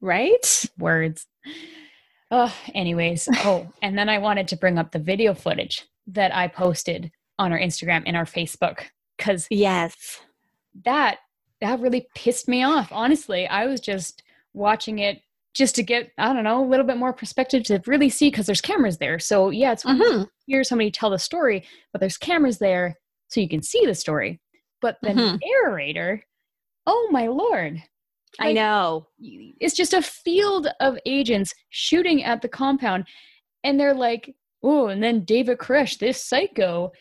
Right? Words. Anyways, and then I wanted to bring up the video footage that I posted on our Instagram and our Facebook. Because that really pissed me off. Honestly, I was just watching it just to get, a little bit more perspective to really see, because there's cameras there. So it's when you hear somebody tell the story, but there's cameras there so you can see the story. But the narrator, oh my Lord. I know. It's just a field of agents shooting at the compound. And they're like, oh, and then David Koresh, this psycho,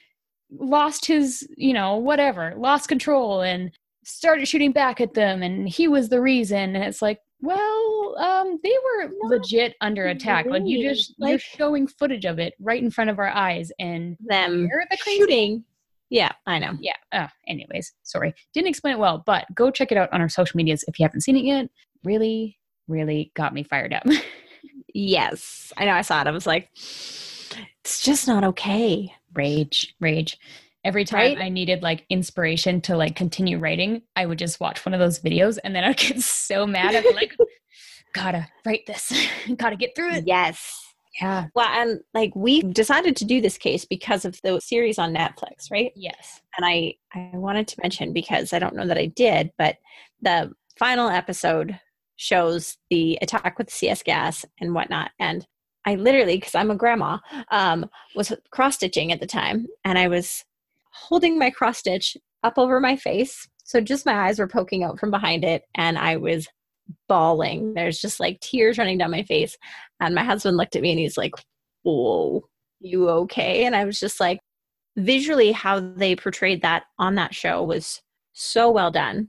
lost his, lost control and started shooting back at them, and he was the reason. And it's like, well, they were legit under attack. Really? Like you're showing footage of it right in front of our eyes, and them the shooting. Yeah, I know. Yeah. Anyways, sorry, didn't explain it well, but go check it out on our social medias if you haven't seen it yet. Really, really got me fired up. Yes, I know. I saw it. I was like, it's just not okay. Rage. Every time I needed inspiration to continue writing, I would just watch one of those videos, and then I'd get so mad. I'd be like, gotta write this. Gotta get through it. Yes. Yeah. Well, and like we decided to do this case because of the series on Netflix, right? Yes. And I wanted to mention, because I don't know that I did, but the final episode shows the attack with CS gas and whatnot. And I literally, because I'm a grandma, was cross-stitching at the time. And I was holding my cross-stitch up over my face. So just my eyes were poking out from behind it. And I was bawling. There's just like tears running down my face. And my husband looked at me and he's like, whoa, you okay? And I was just like, visually how they portrayed that on that show was so well done.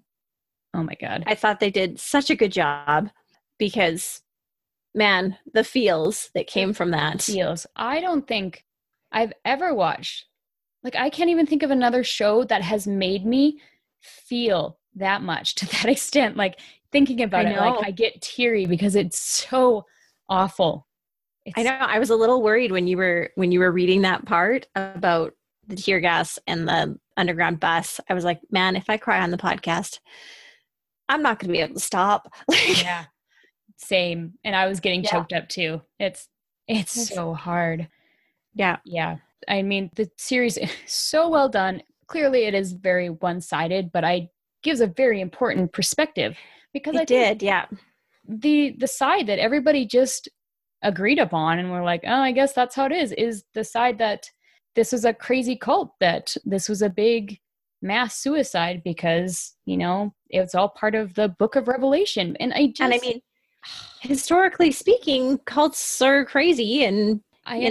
Oh my God. I thought they did such a good job, because man, the feels that came from that. Feels. I don't think I've ever watched, like I can't even think of another show that has made me feel that much to that extent. Like thinking about it, like I get teary because it's so awful. I know. I was a little worried when you were reading that part about the tear gas and the underground bus. I was like, man, if I cry on the podcast, I'm not going to be able to stop. Yeah. Same. And I was getting choked up too. It's so hard. Yeah. Yeah. I mean, the series is so well done. Clearly it is very one-sided, but it gives a very important perspective, because the side that everybody just agreed upon and we're like, oh, I guess that's how it is the side that this was a crazy cult, that this was a big mass suicide because, you know, it's all part of the Book of Revelation. And I mean, historically speaking, cults are crazy, and I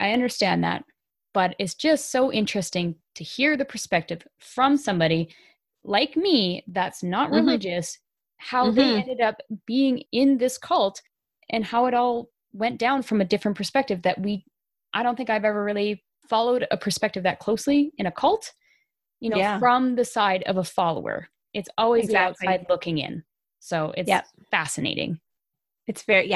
understand that, but it's just so interesting to hear the perspective from somebody like me that's not religious, how they ended up being in this cult and how it all went down from a different perspective that I don't think I've ever really followed a perspective that closely in a cult, from the side of a follower. It's always the outside looking in. So it's fascinating. It's very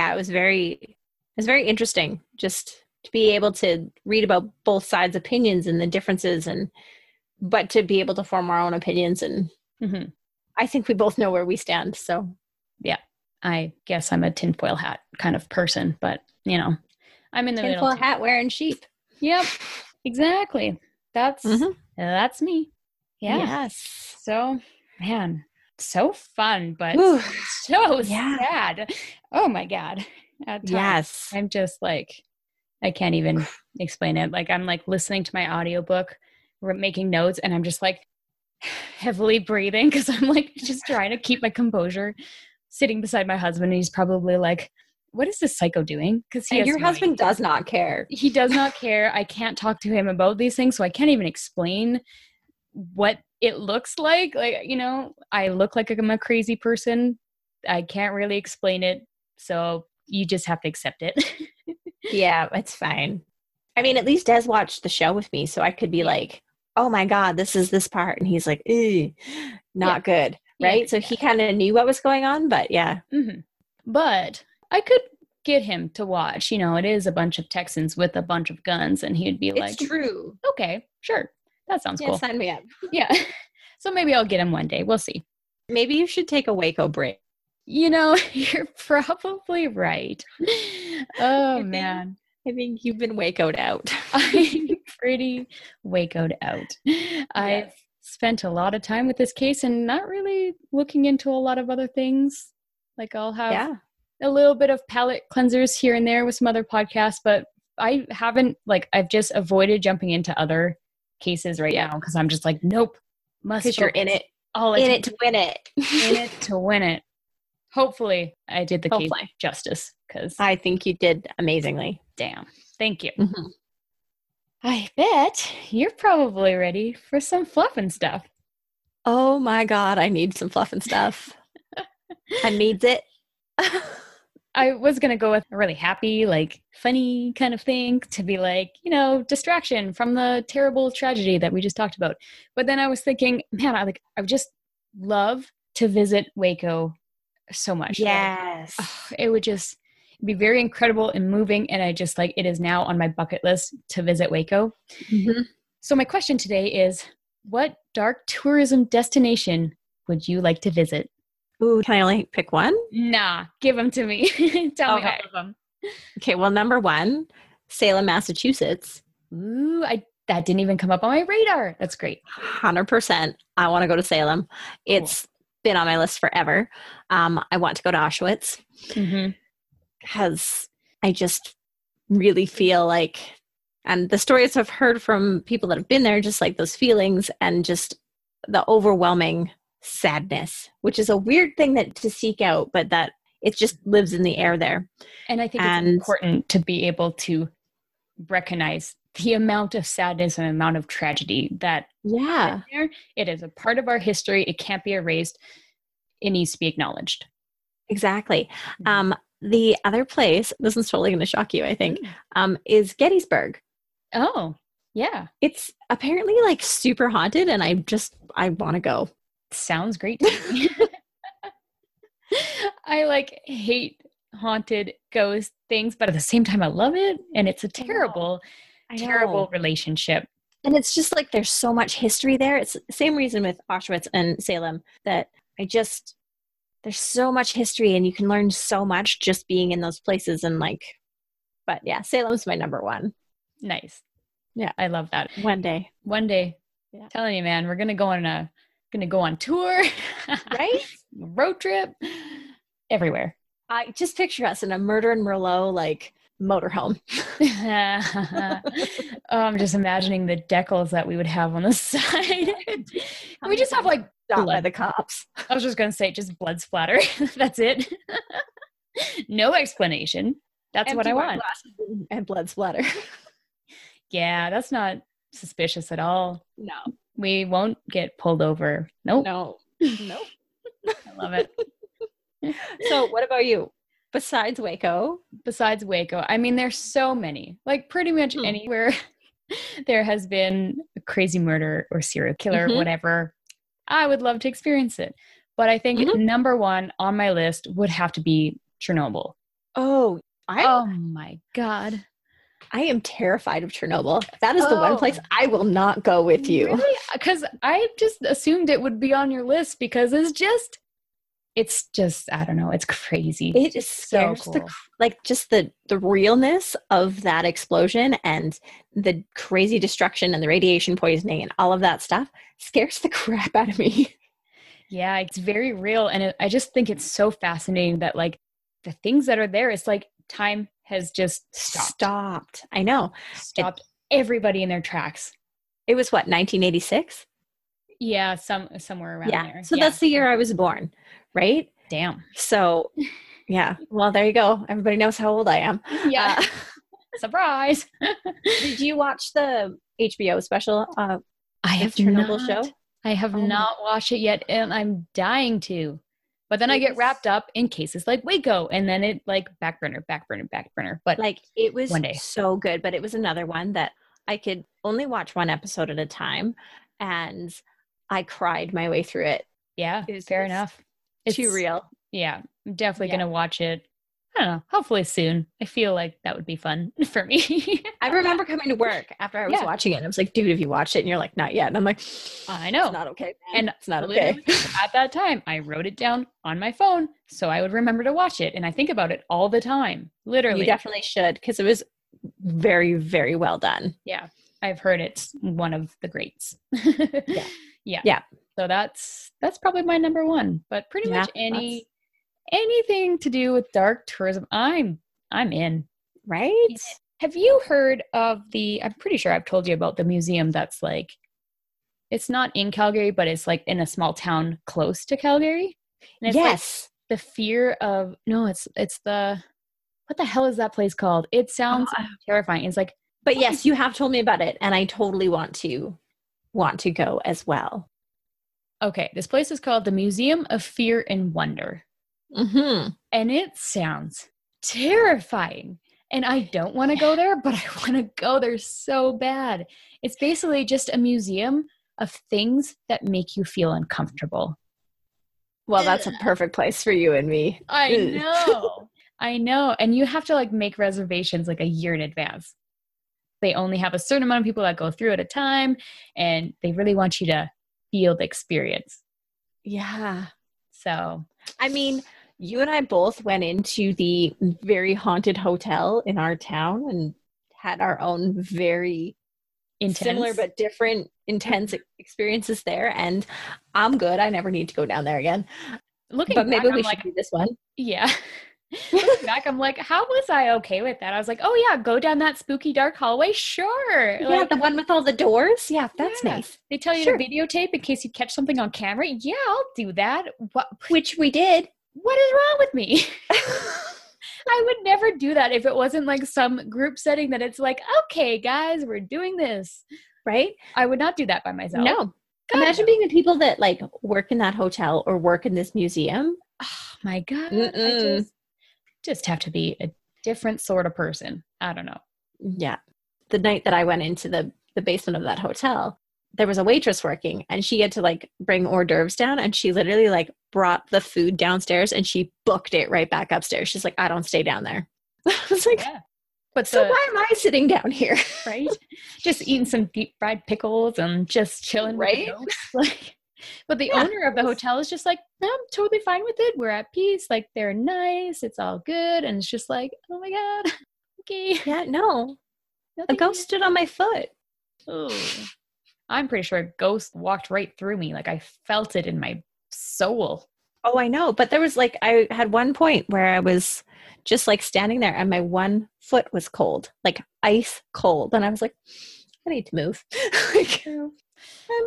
interesting just to be able to read about both sides' opinions and the differences, but to be able to form our own opinions. And I think we both know where we stand. So yeah, I guess I'm a tinfoil hat kind of person, but I'm in the middle. Tinfoil hat wearing sheep. Yep, exactly. That's me. Yeah. Yes. So, man, so fun, but sad. Oh my God. Yes. I'm just like, I can't even explain it. Like I'm like listening to my audiobook, making notes, and I'm just like heavily breathing because I'm like just trying to keep my composure, sitting beside my husband, and he's probably like, what is this psycho doing? Because your husband does not care. He does not care. I can't talk to him about these things, so I can't even explain what it looks like. Like, I look like I'm a crazy person. I can't really explain it, so you just have to accept it. Yeah, it's fine. I mean, at least Des watched the show with me, so I could be like, oh my God, this is this part. And he's like, ew, not good, right? Yeah. So he kind of knew what was going on, but yeah. Mm-hmm. But I could get him to watch, it is a bunch of Texans with a bunch of guns, and he'd be like, it's true. Okay, sure. That sounds cool. Sign me up. Yeah. So maybe I'll get him one day. We'll see. Maybe you should take a Waco break. You're probably right. Oh, man. I think you've been Waco'd out. I'm pretty Waco'd out. Yes. I've spent a lot of time with this case and not really looking into a lot of other things. Like I'll have a little bit of palate cleansers here and there with some other podcasts, but I haven't, I've just avoided jumping into other cases right now because I'm just like, nope, must. Because you're in it. In it to win it. In it to win it. Hopefully I did the case justice, because I think you did amazingly. Damn. Thank you. Mm-hmm. I bet you're probably ready for some fluff and stuff. Oh my God, I need some fluff and stuff. I needs it. I was going to go with a really happy, funny kind of thing to be distraction from the terrible tragedy that we just talked about. But then I was thinking, man, I would just love to visit Waco so much. Yes. It would just be very incredible and moving. And I just it is now on my bucket list to visit Waco. Mm-hmm. So my question today is, what dark tourism destination would you like to visit? Ooh, can I only pick one? Nah, give them to me. Tell me all of them. Okay, well, number one, Salem, Massachusetts. Ooh, that didn't even come up on my radar. That's great. 100%. I want to go to Salem. It's been on my list forever. I want to go to Auschwitz because I just really feel like, and the stories I've heard from people that have been there, just like those feelings and just the overwhelming sadness, which is a weird thing that to seek out, but that it just lives in the air there. And I think it's important to be able to recognize the amount of sadness and amount of tragedy that is there. It is a part of our history. It can't be erased. It needs to be acknowledged. Exactly. The other place, this is totally going to shock you, I think, is Gettysburg. Oh, yeah. It's apparently like super haunted, and I want to go. Sounds great to me. I hate haunted ghost things, but at the same time, I love it. And it's a terrible, terrible relationship. And it's just like, there's so much history there. It's the same reason with Auschwitz and Salem that there's so much history and you can learn so much just being in those places. And but yeah, Salem's my number one. Nice. Yeah. I love that. One day. Yeah. Telling you, man, we're going to go on tour, right? Road trip everywhere. I just picture us in a Murder and Merlot motorhome. I'm just imagining the decals that we would have on the side. We just have stopped by the cops. I was just gonna say, just blood splatter. That's it. No explanation. That's empty what I want. And blood splatter. Yeah, that's not suspicious at all. No. We won't get pulled over. Nope. No. I love it. So what about you? Besides Waco. I mean, there's so many. Pretty much anywhere there has been a crazy murder or serial killer or whatever, I would love to experience it. But I think number one on my list would have to be Chernobyl. Oh my God. I am terrified of Chernobyl. That is the one place I will not go with you. Really? Because I just assumed it would be on your list because it's just, I don't know, it's crazy. It is so cool. Just the realness of that explosion and the crazy destruction and the radiation poisoning and all of that stuff scares the crap out of me. Yeah, it's very real. And I just think it's so fascinating that the things that are there, it's time has just stopped. I know. Stopped everybody in their tracks. It was 1986? Yeah, somewhere around there. So that's the year I was born, right? Damn. So yeah. Well, there you go. Everybody knows how old I am. Yeah. Surprise. Did you watch the HBO special Chernobyl show? I have not watched it yet, and I'm dying to. But then I get wrapped up in cases like Waco, and then it back burner. But it was so good, but it was another one that I could only watch one episode at a time, and I cried my way through it. Yeah, fair enough. It's too real. Yeah, I'm definitely going to watch it. I don't know, hopefully soon. I feel like that would be fun for me. I remember coming to work after I was watching it. And I was like, dude, have you watched it? And you're like, not yet. And I'm like, I know. It's not okay, man. And it's not okay. At that time, I wrote it down on my phone so I would remember to watch it. And I think about it all the time, literally. You definitely should because it was very, very well done. Yeah. I've heard it's one of the greats. Yeah. So that's probably my number one. But pretty much anything to do with dark tourism, I'm in. Right? Have you heard of I'm pretty sure I've told you about the museum that's it's not in Calgary, but it's in a small town close to Calgary. And it's the fear of, no, it's the, what the hell is that place called? It sounds terrifying. It's but yes, you have told me about it and I totally want to go as well. Okay. This place is called the Museum of Fear and Wonder. And it sounds terrifying. And I don't want to go there, but I want to go there so bad. It's basically just a museum of things that make you feel uncomfortable. Well, that's a perfect place for you and me. I know. And you have to make reservations a year in advance. They only have a certain amount of people that go through at a time, and they really want you to feel the experience. Yeah. So, I mean, you and I both went into the very haunted hotel in our town and had our own very intense, similar but different intense experiences there. And I'm good. I never need to go down there again. Looking but back, maybe we should do this one. Yeah. Looking back, I'm like, how was I okay with that? I was like, oh yeah, go down that spooky dark hallway. Sure. Yeah, like, the one with all the doors. Yeah, that's nice. They tell you to videotape in case you catch something on camera. Yeah, I'll do that. Which we did. What is wrong with me? I would never do that if it wasn't like some group setting that it's like, okay, guys, we're doing this. Right? I would not do that by myself. No. God. Imagine being the people that like work in that hotel or work in this museum. Oh my God. I just have to be a different sort of person. I don't know. Yeah. The night that I went into the basement of that hotel, there was a waitress working and she had to like bring hors d'oeuvres down, and she literally like brought the food downstairs and she booked it right back upstairs. She's like, I don't stay down there. I was like, but so why am I sitting down here? Right? Just eating some deep fried pickles and just chilling. Right? Like, but the owner of the hotel is just like, no, I'm totally fine with it. We're at peace. Like, they're nice. It's all good. And it's just like, oh my God. Okay. Yeah, no. A ghost stood on my foot. Oh, I'm pretty sure a ghost walked right through me. Like, I felt it in my soul. Oh, I know. But there was like, I had one point where I was just like standing there and my one foot was cold, like ice cold. And I was like, I need to move. Like,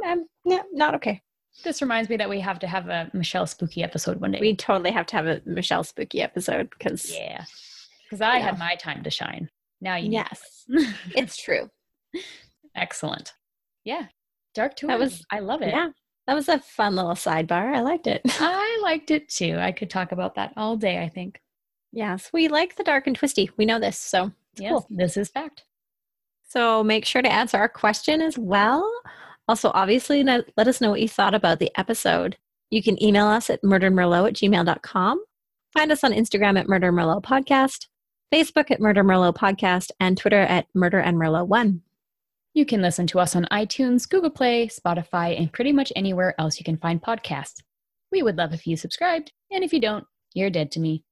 I'm not okay. This reminds me that we have to have a Michelle Spooky episode one day. We totally have to have a Michelle Spooky episode because. Yeah. Because I had my time to shine. Now you know. Yes. It's true. Excellent. Yeah. Dark tour. I love it. Yeah. That was a fun little sidebar. I liked it. I liked it too. I could talk about that all day, I think. Yes, we like the dark and twisty. We know this, so it's cool. This is fact. So make sure to answer our question as well. Also, obviously, let us know what you thought about the episode. You can email us at murderandmerlot@gmail.com. Find us on Instagram at Murder and Merlot Podcast, Facebook at Murder and Merlot Podcast, and Twitter at Murder and Merlot 1. You can listen to us on iTunes, Google Play, Spotify, and pretty much anywhere else you can find podcasts. We would love if you subscribed, and if you don't, you're dead to me.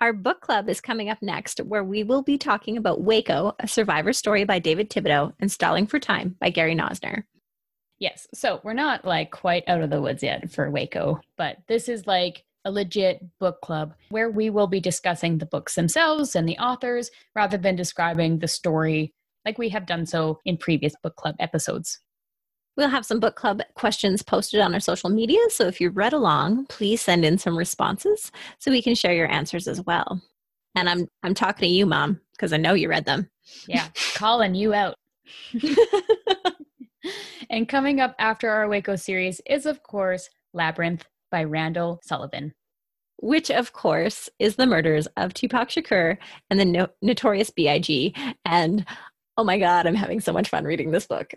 Our book club is coming up next, where we will be talking about Waco, A Survivor Story by David Thibodeau, and Stalling for Time by Gary Nosner. Yes, so we're not like quite out of the woods yet for Waco, but this is like a legit book club where we will be discussing the books themselves and the authors rather than describing the story like we have done so in previous book club episodes. We'll have some book club questions posted on our social media, so if you read along, please send in some responses so we can share your answers as well. And I'm talking to you, Mom, because I know you read them. Yeah, calling you out. And coming up after our Waco series is, of course, Labyrinth by Randall Sullivan. Which, of course, is the murders of Tupac Shakur and the Notorious B.I.G. and... oh my God, I'm having so much fun reading this book.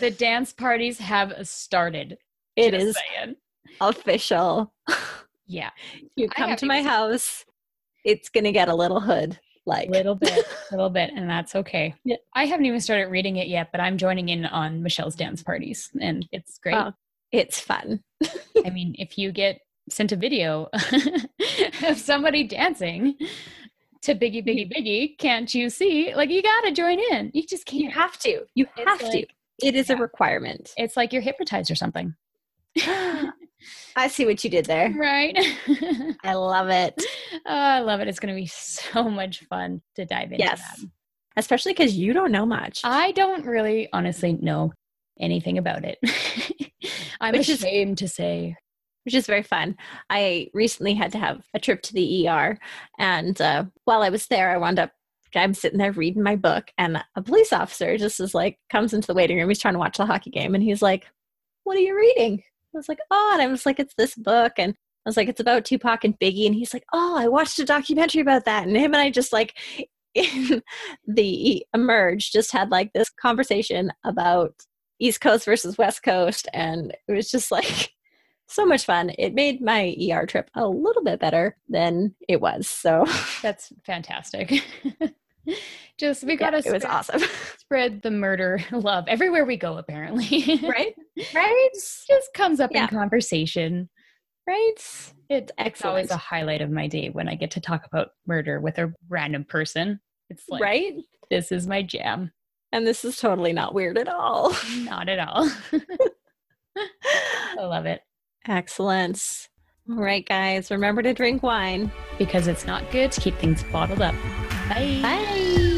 The dance parties have started. It is saying. Official. Yeah. You come to my house, it's going to get a little hood. Like little bit. And that's okay. Yeah. I haven't even started reading it yet, but I'm joining in on Michelle's dance parties and it's great. Oh, it's fun. I mean, if you get sent a video of somebody dancing to Biggie, Biggie, Biggie, can't you see? Like, you got to join in. You just can't. You have to. It is a requirement. It's like you're hypnotized or something. I see what you did there. Right? I love it. Oh, I love it. It's going to be so much fun to dive into that. Especially because you don't know much. I don't really honestly know anything about it. I'm ashamed to say. Which is very fun. I recently had to have a trip to the ER. And while I was there, I'm sitting there reading my book. And a police officer just is like, comes into the waiting room. He's trying to watch the hockey game. And he's like, what are you reading? I was like, oh, and I was like, it's this book. And I was like, it's about Tupac and Biggie. And he's like, oh, I watched a documentary about that. And him and I just like in the Emerge just had like this conversation about East Coast versus West Coast. And it was just like... so much fun. It made my ER trip a little bit better than it was. So that's fantastic. Just, we got to it was awesome. Spread the murder love everywhere we go, apparently. Right? Right? Just comes up in conversation. Right? It's always a highlight of my day when I get to talk about murder with a random person. It's like, right? This is my jam. And this is totally not weird at all. Not at all. I love it. Excellent. All right, guys, remember to drink wine. Because it's not good to keep things bottled up. Bye. Bye.